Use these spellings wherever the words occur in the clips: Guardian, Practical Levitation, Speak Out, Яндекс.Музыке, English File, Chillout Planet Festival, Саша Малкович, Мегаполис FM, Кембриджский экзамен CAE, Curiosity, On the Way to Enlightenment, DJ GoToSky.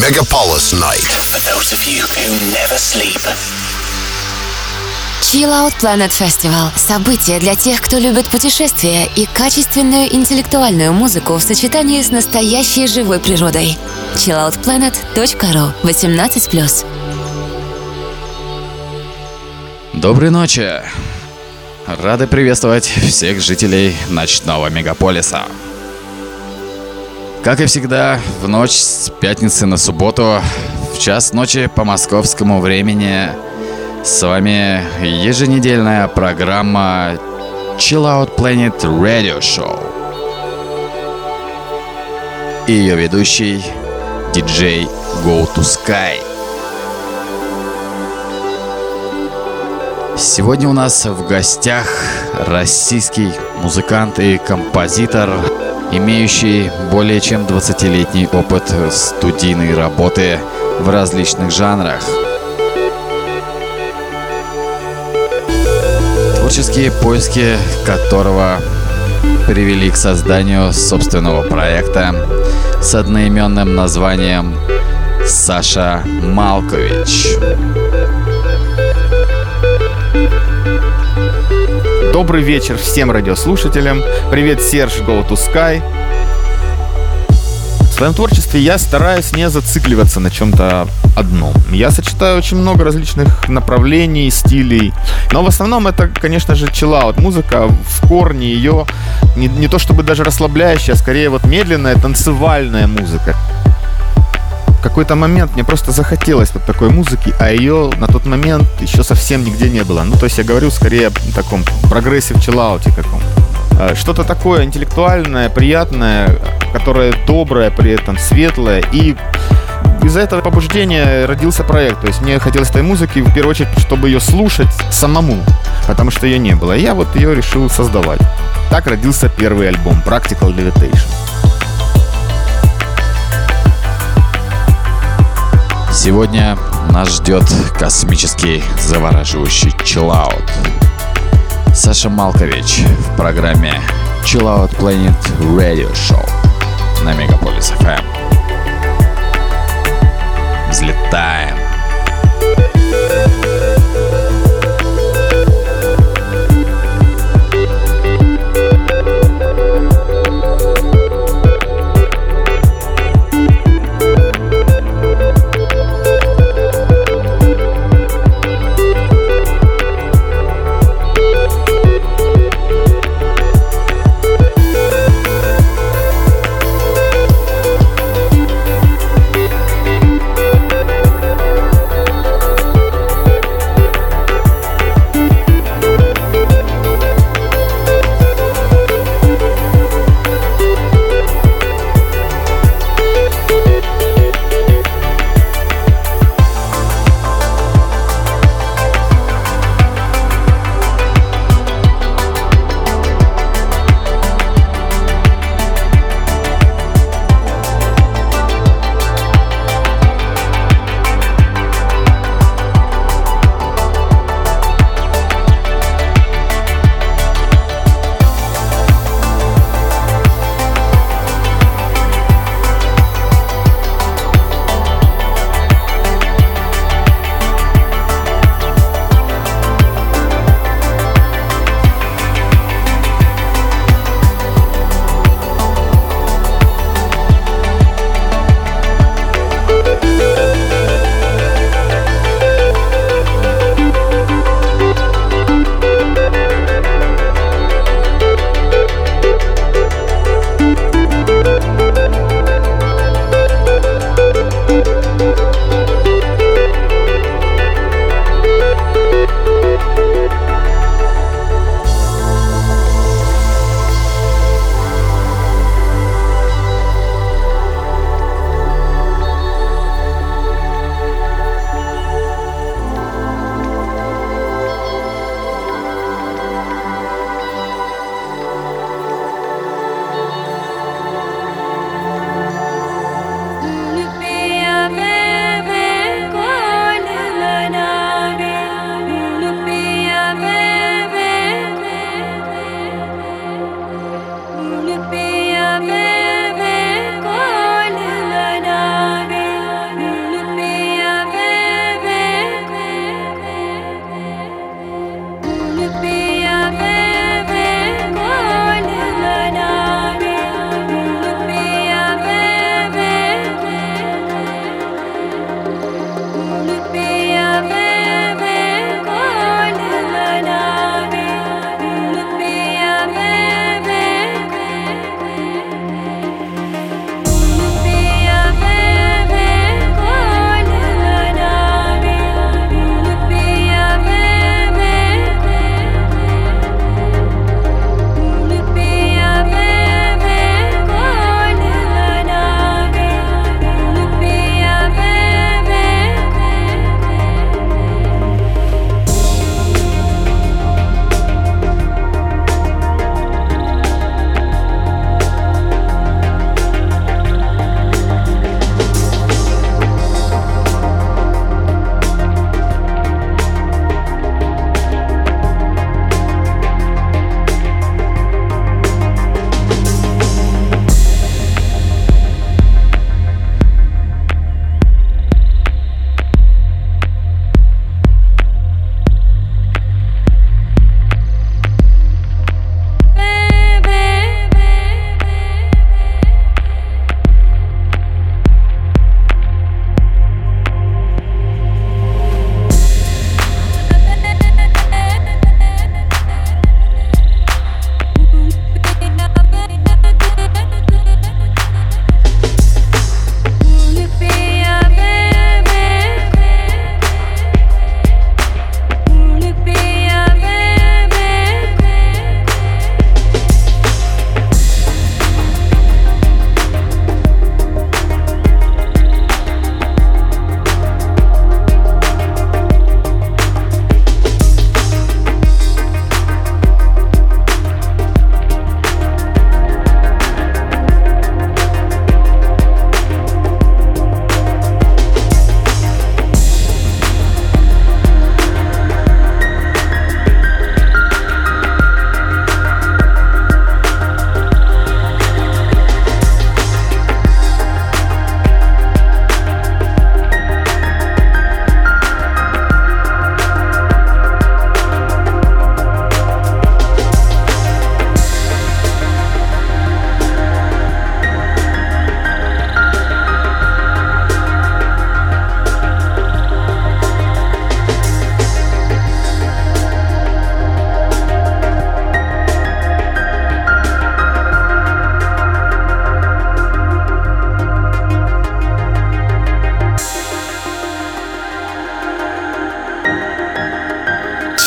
Megapolis Night. For those of you who never sleep. Chillout Planet Festival – событие для тех, кто любит путешествия и качественную интеллектуальную музыку в сочетании с настоящей живой природой. chilloutplanet.ru 18+. Доброй ночи! Рады приветствовать всех жителей ночного мегаполиса. Как и всегда, в ночь с пятницы на субботу, в час ночи по московскому времени, с вами еженедельная программа Chillout Planet Radio Show. И ее ведущий DJ GoToSky. Сегодня у нас в гостях российский музыкант и композитор, имеющий более чем 20-летний опыт студийной работы в различных жанрах. Творческие поиски которого привели к созданию собственного проекта с одноименным названием «Саша Малкович». Добрый вечер всем радиослушателям. Привет, Серж, GoToSky. В своем творчестве я стараюсь не зацикливаться на чем-то одном. Я сочетаю очень много различных направлений, стилей. Но в основном это, конечно же, chillout музыка. В корне ее не то чтобы даже расслабляющая, а скорее вот медленная танцевальная музыка. В какой-то момент мне просто захотелось вот такой музыки, а ее на тот момент еще совсем нигде не было. Ну, то есть я говорю скорее о таком прогрессив-чиллауте каком-то. Что-то такое интеллектуальное, приятное, которое доброе, при этом светлое. И из-за этого побуждения родился проект. То есть мне хотелось этой музыки, в первую очередь, чтобы ее слушать самому, потому что ее не было. И я вот ее решил создавать. Так родился первый альбом Practical Levitation. Сегодня нас ждет космический завораживающий chillout. Саша Малкович в программе Chillout Planet Radio Show на Мегаполис FM. Взлетаем!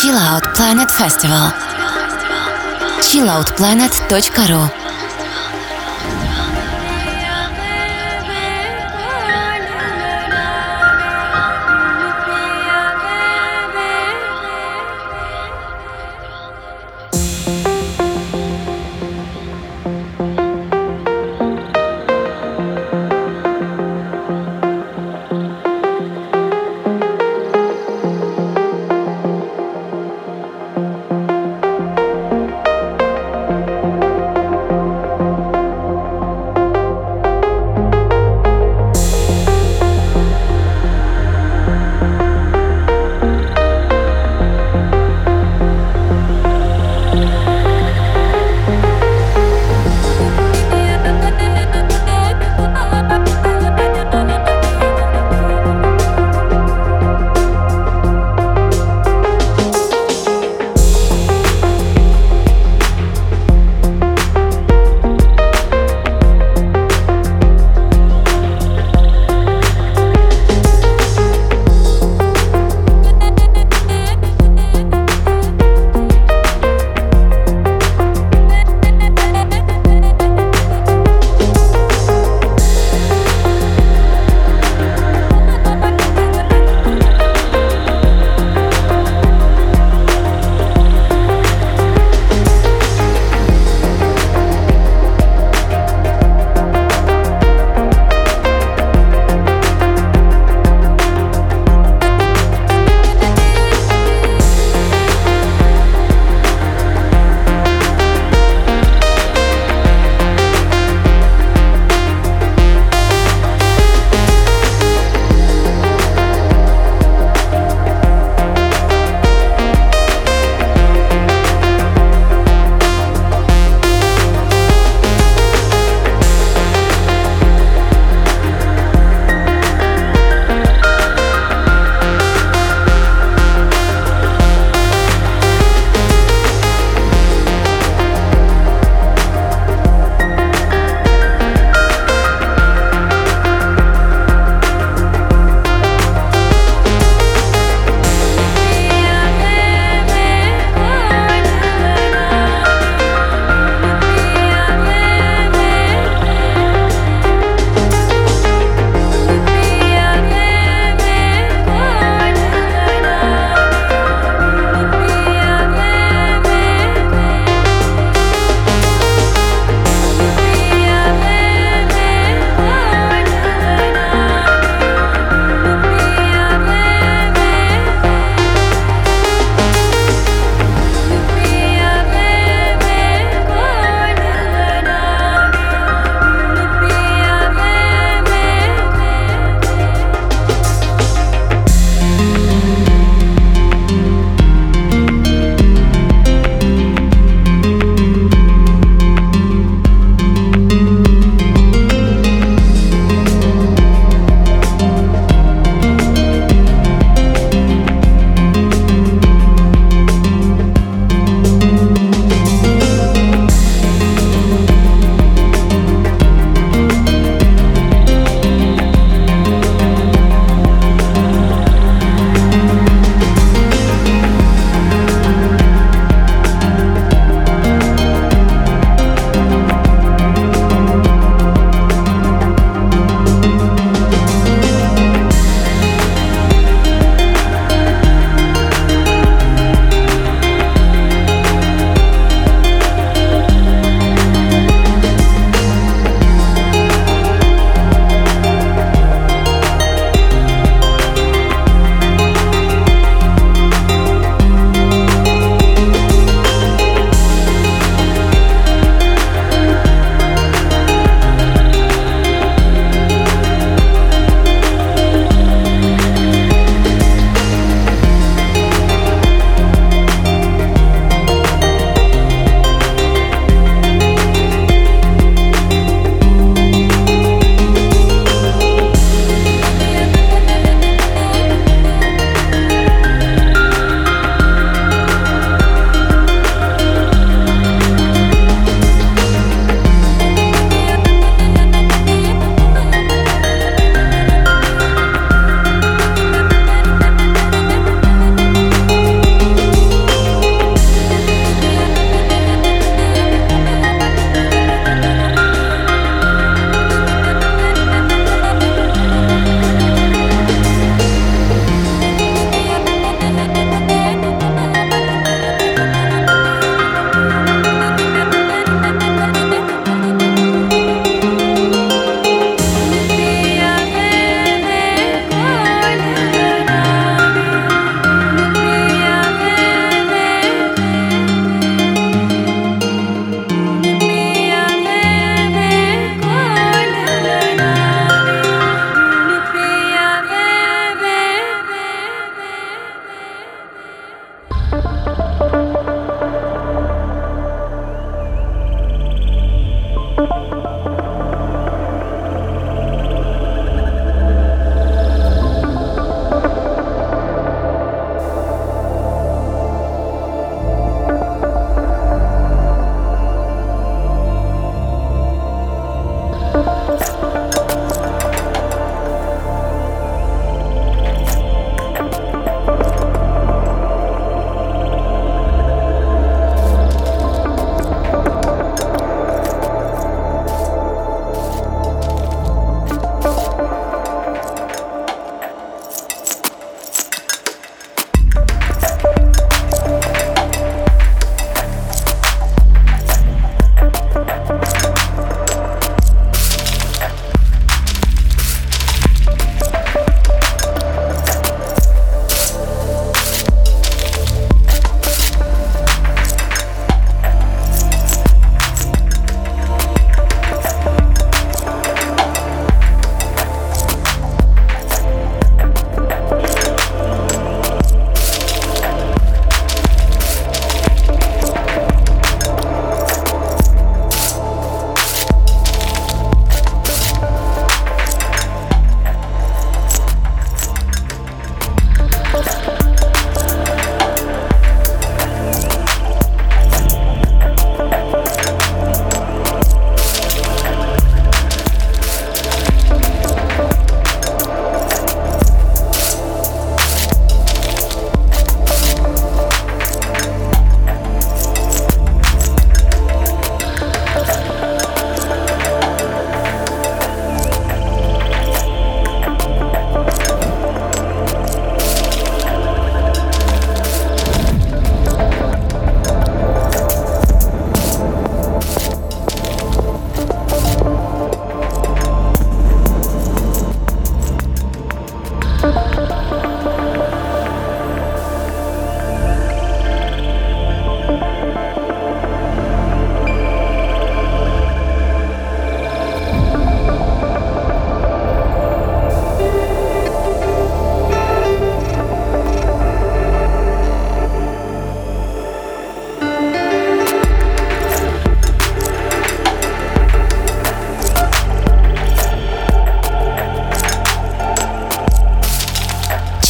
Chillout Planet Festival. chilloutplanet.ru.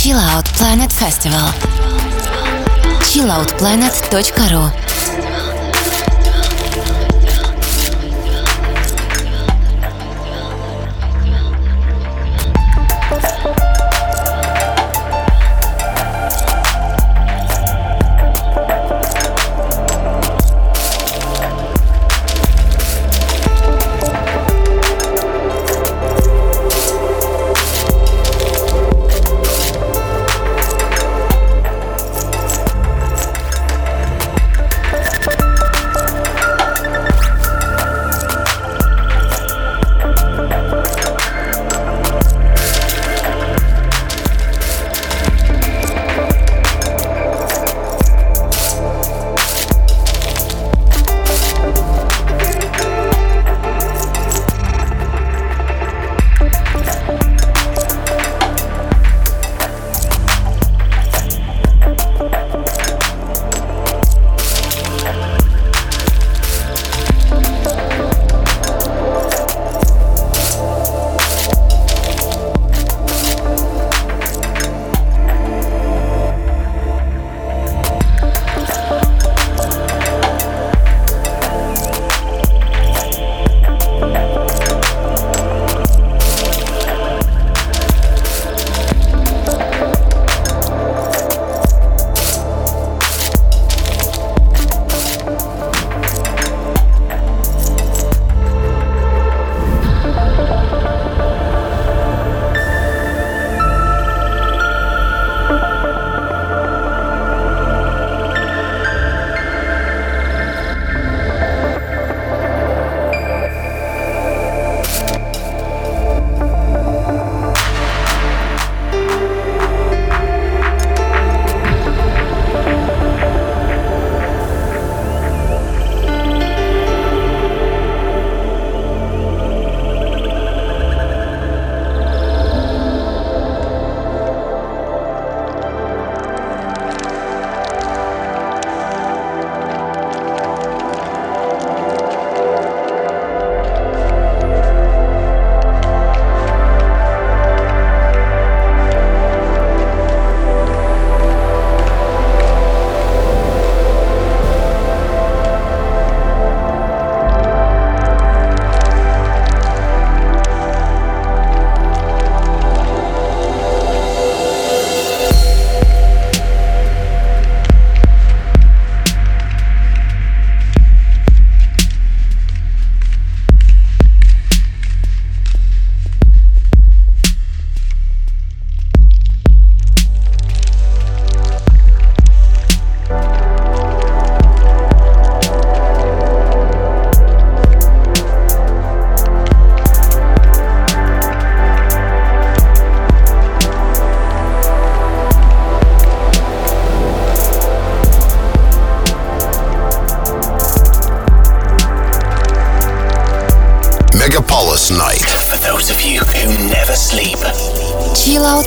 Chillout Planet Festival. chilloutplanet.ru.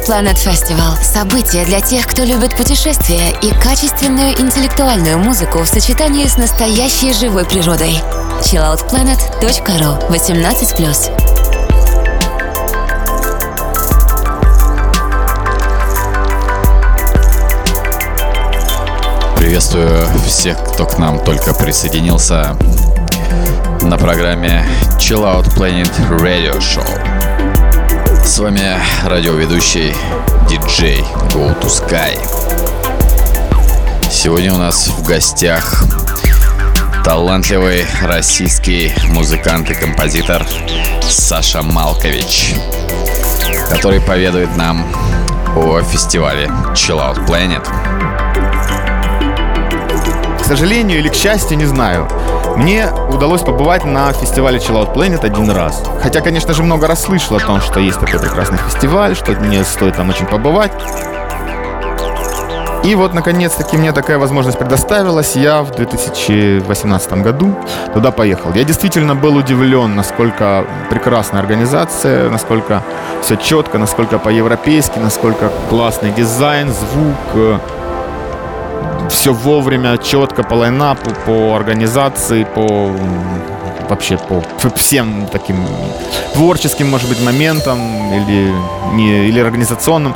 Planet Festival – событие для тех, кто любит путешествия и качественную интеллектуальную музыку в сочетании с настоящей живой природой. chilloutplanet.ru 18+. Приветствую всех, кто к нам только присоединился на программе Chillout Planet Radio Show. С вами радиоведущий DJ GoToSky. Сегодня у нас в гостях талантливый российский музыкант и композитор Саша Малкович, который поведает нам о фестивале Chillout Planet. К сожалению или к счастью, не знаю. Мне удалось побывать на фестивале Chillout Planet один раз. Хотя, конечно же, много раз слышал о том, что есть такой прекрасный фестиваль, что мне стоит там очень побывать. И вот, наконец-таки, мне такая возможность предоставилась. Я в 2018 году туда поехал. Я действительно был удивлен, насколько прекрасная организация, насколько все четко, насколько по-европейски, насколько классный дизайн, звук. Все вовремя, четко по лайнапу, по организации, по вообще по всем таким творческим, может быть, моментам или организационным.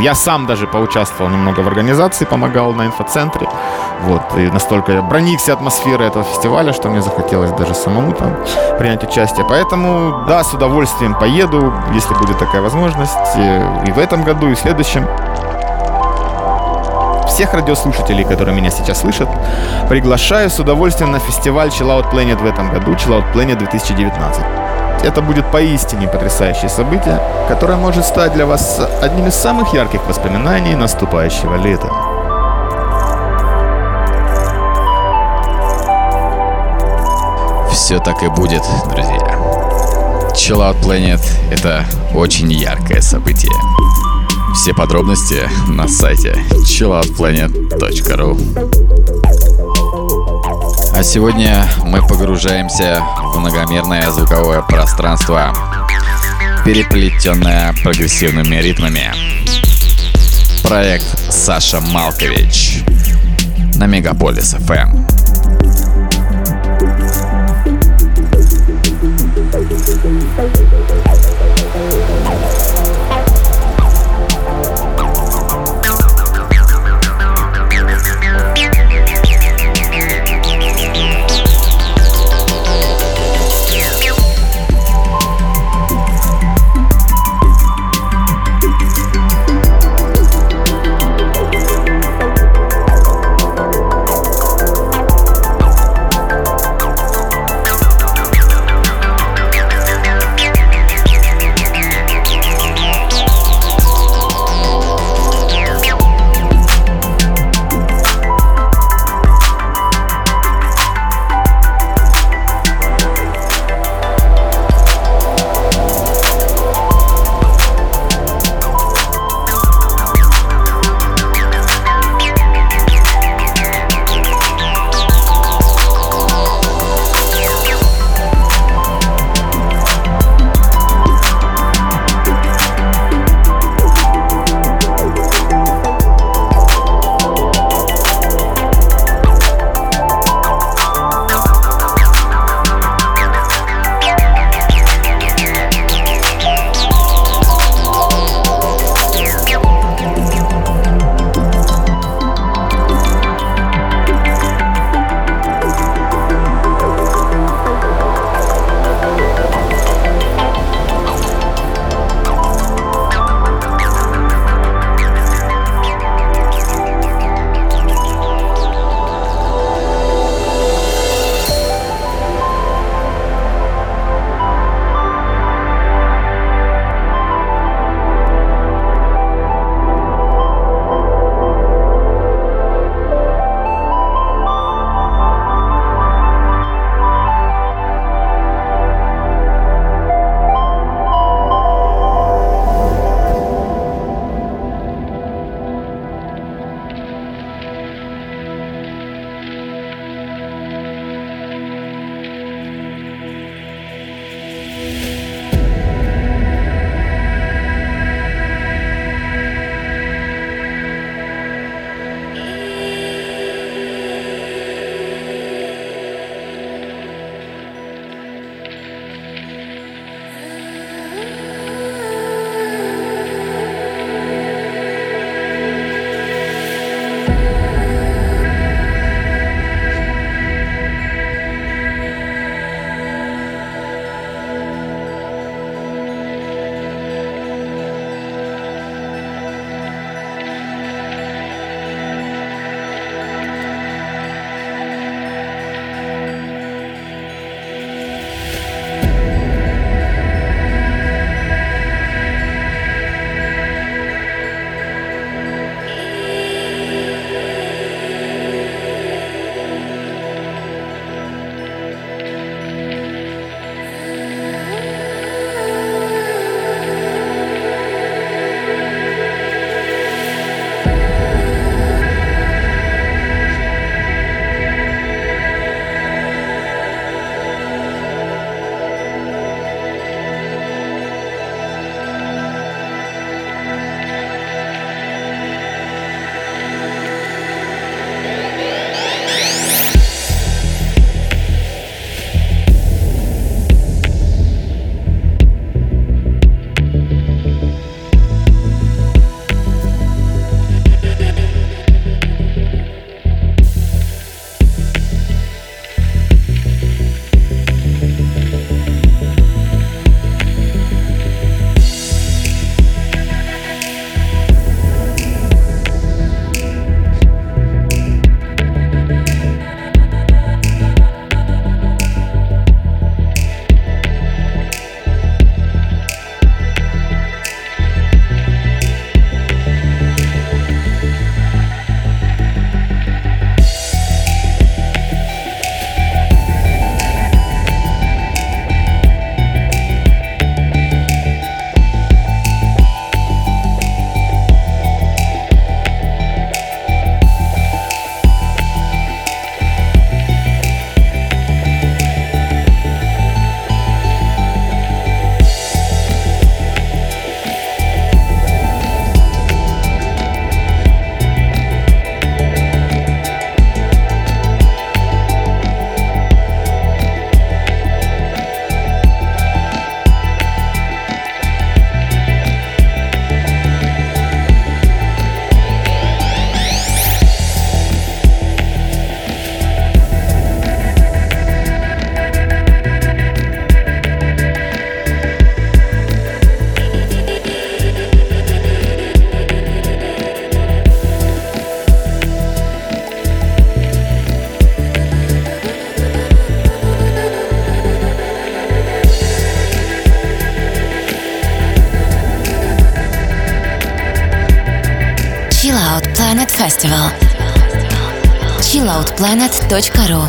Я сам даже поучаствовал немного в организации, помогал на инфоцентре. Вот. И настолько я проникся атмосферой этого фестиваля, что мне захотелось даже самому там принять участие. Поэтому, да, с удовольствием поеду, если будет такая возможность. И в этом году, и в следующем. Всех радиослушателей, которые меня сейчас слышат, приглашаю с удовольствием на фестиваль Chillout Planet в этом году, Chillout Planet 2019. Это будет поистине потрясающее событие, которое может стать для вас одним из самых ярких воспоминаний наступающего лета. Все так и будет, друзья. Chillout Planet — это очень яркое событие. Все подробности на сайте chilloutplanet.ru. А сегодня мы погружаемся в многомерное звуковое пространство, переплетенное прогрессивными ритмами. Проект Саша Малкович на Мегаполис FM. Chillout Planet Festival. chilloutplanet.ru.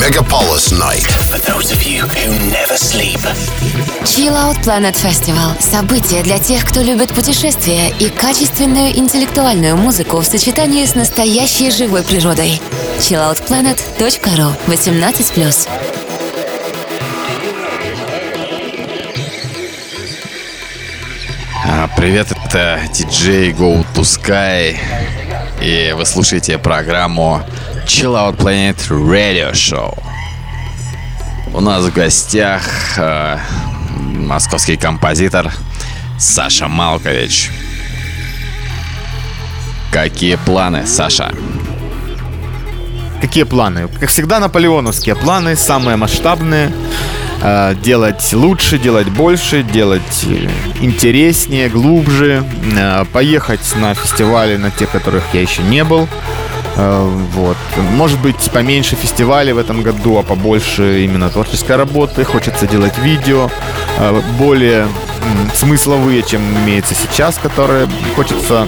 Megapolis Night. For those of you who never sleep. Chillout Planet Festival. Событие для тех, кто любит путешествия и качественную интеллектуальную музыку в сочетании с настоящей живой природой. chilloutplanet.ru 18+. Привет, это DJ GoToSky, и вы слушаете программу Chillout Planet Radio Show. У нас в гостях московский композитор Саша Малкович. Какие планы, Саша? Какие планы? Как всегда, наполеоновские планы, самые масштабные. Делать лучше, делать больше, делать интереснее, глубже. Поехать на фестивали, на те, которых я еще не был. Вот. Может быть, поменьше фестивалей в этом году, а побольше именно творческой работы. Хочется делать видео более смысловые, чем имеется сейчас, которые хочется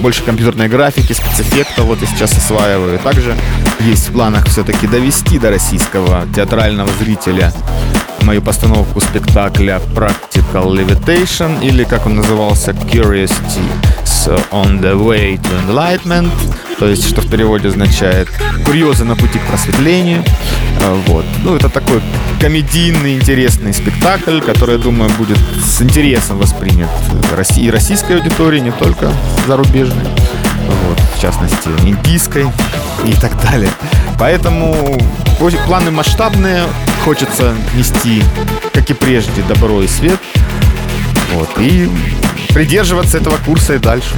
больше компьютерной графики, спецэффектов. Вот я сейчас осваиваю. Также есть в планах все-таки довести до российского театрального зрителя мою постановку спектакля Practical Levitation, или как он назывался, Curiosity с On the Way to Enlightenment, то есть, что в переводе означает «Курьезы на пути к просветлению». Вот. Ну, это такой комедийный, интересный спектакль, который, я думаю, будет с интересом воспринят и российской аудиторией, не только зарубежной, вот, в частности, индийской и так далее. Поэтому планы масштабные, хочется нести, как и прежде, добро и свет, вот, и придерживаться этого курса и дальше.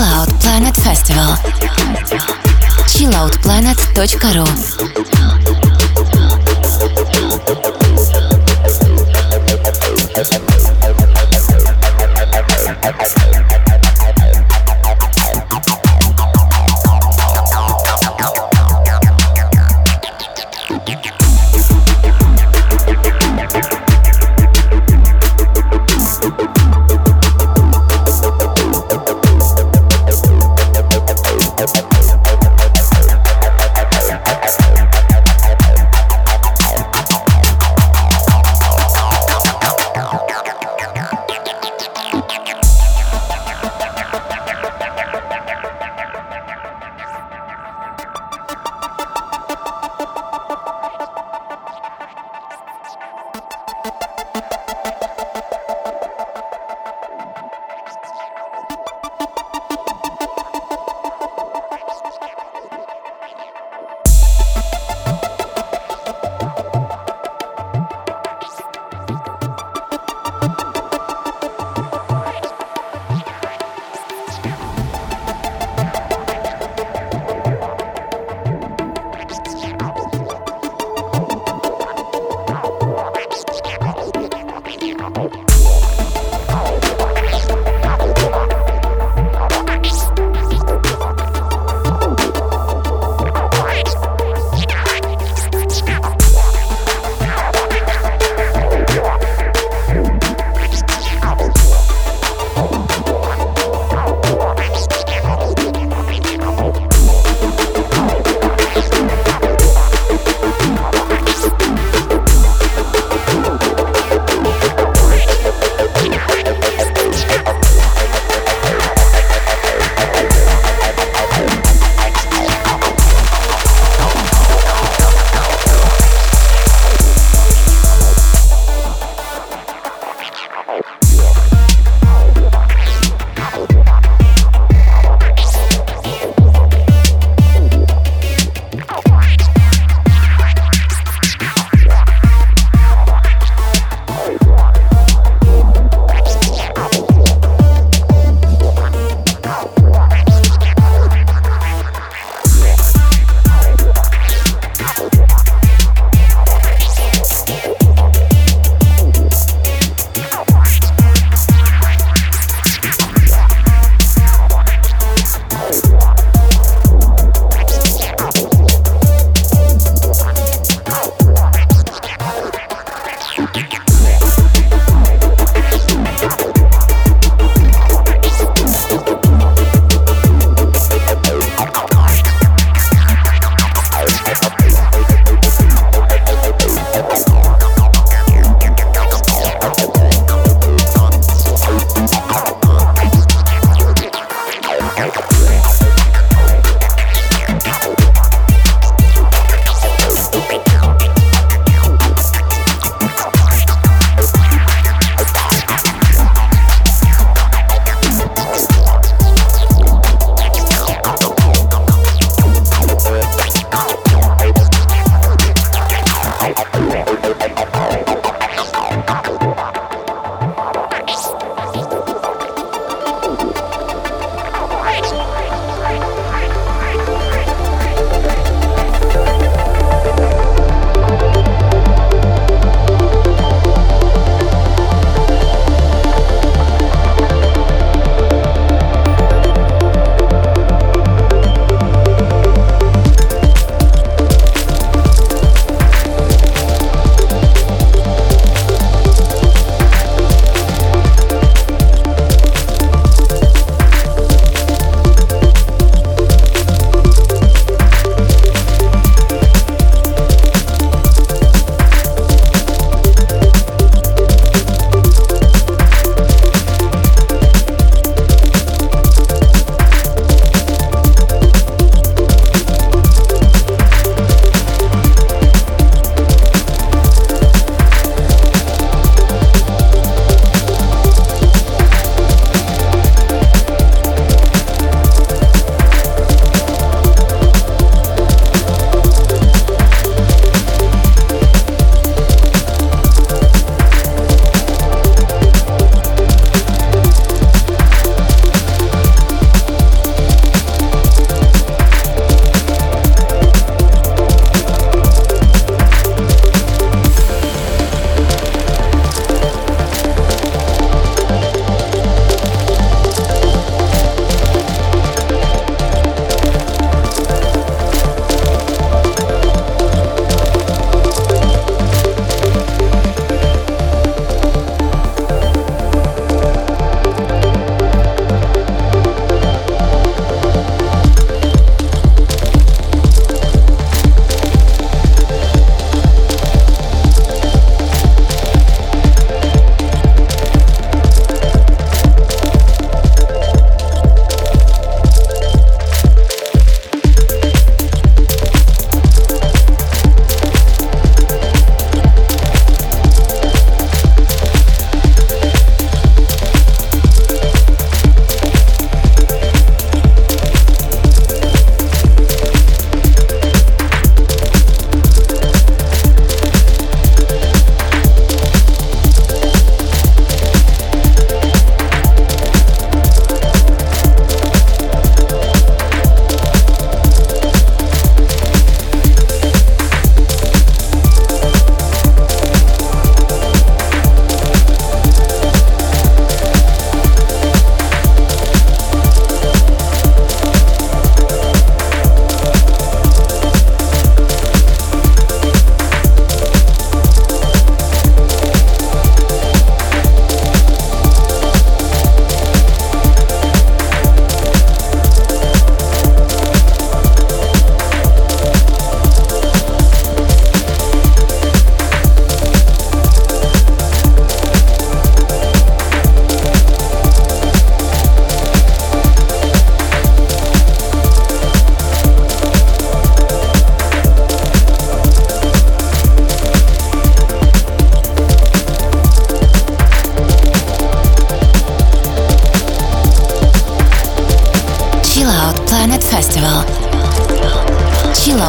Chillout Planet Festival. chilloutplanet.ru.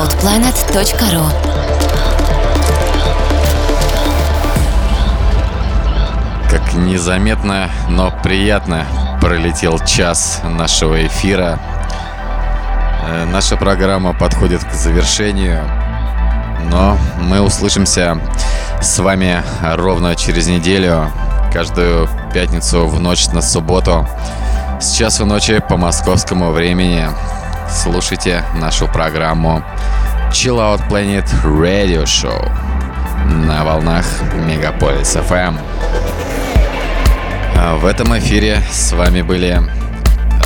chilloutplanet.ru. Как незаметно, но приятно пролетел час нашего эфира. Наша программа подходит к завершению, но мы услышимся с вами ровно через неделю, каждую пятницу в ночь на субботу, с часу ночи по московскому времени. Слушайте нашу программу Chillout Planet Radio Show на волнах Мегаполис FM. В этом эфире с вами были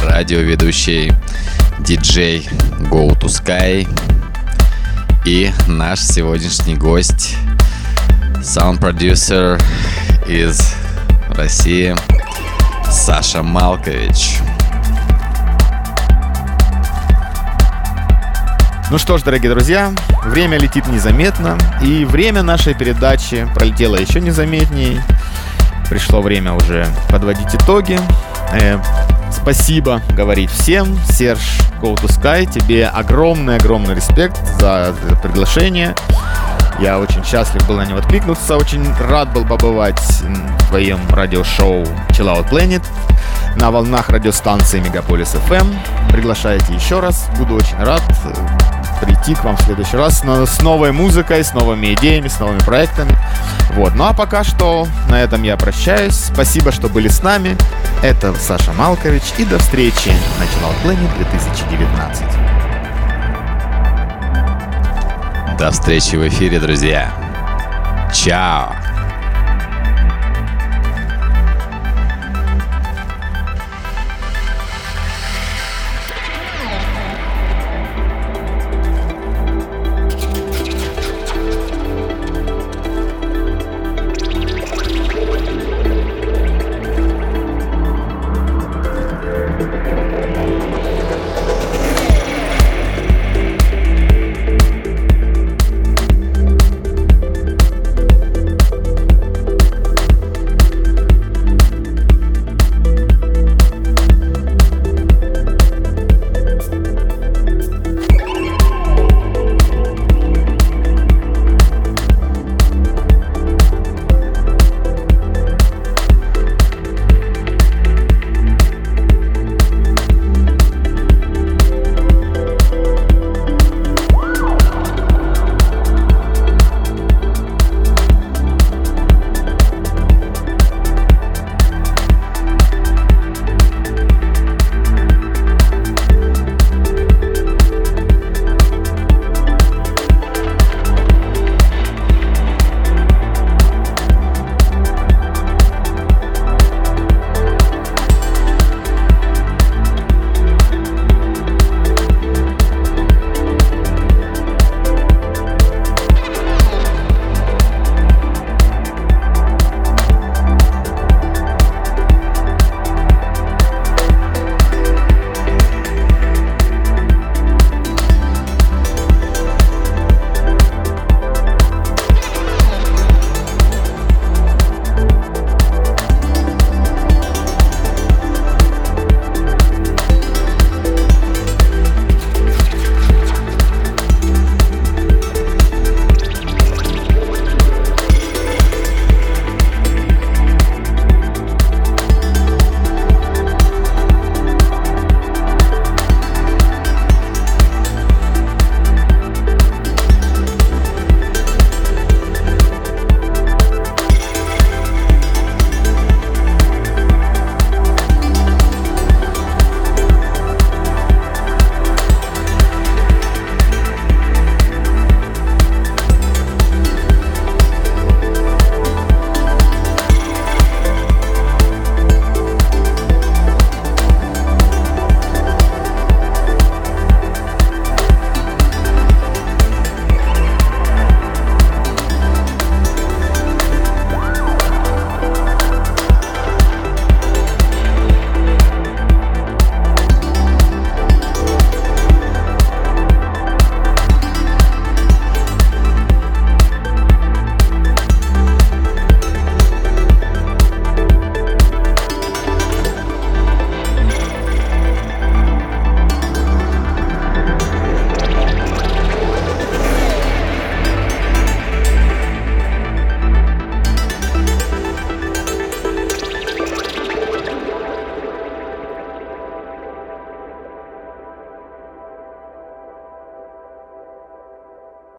радиоведущий DJ GoToSky и наш сегодняшний гость, саунд-продюсер из России Саша Малкович. Ну что ж, дорогие друзья, время летит незаметно, и время нашей передачи пролетело еще незаметней. Пришло время уже подводить итоги. Спасибо, говорит всем. Серж GoToSky, тебе огромный-огромный респект за приглашение. Я очень счастлив был на него откликнуться, очень рад был побывать в твоем радиошоу Chillout Planet на волнах радиостанции Мегаполис FM. Приглашайте еще раз, буду очень рад прийти к вам в следующий раз с новой музыкой, с новыми идеями, с новыми проектами. Вот. Ну а пока что на этом я прощаюсь. Спасибо, что были с нами. Это Саша Малкович, и до встречи на Chillout Planet 2019. До встречи в эфире, друзья. Чао!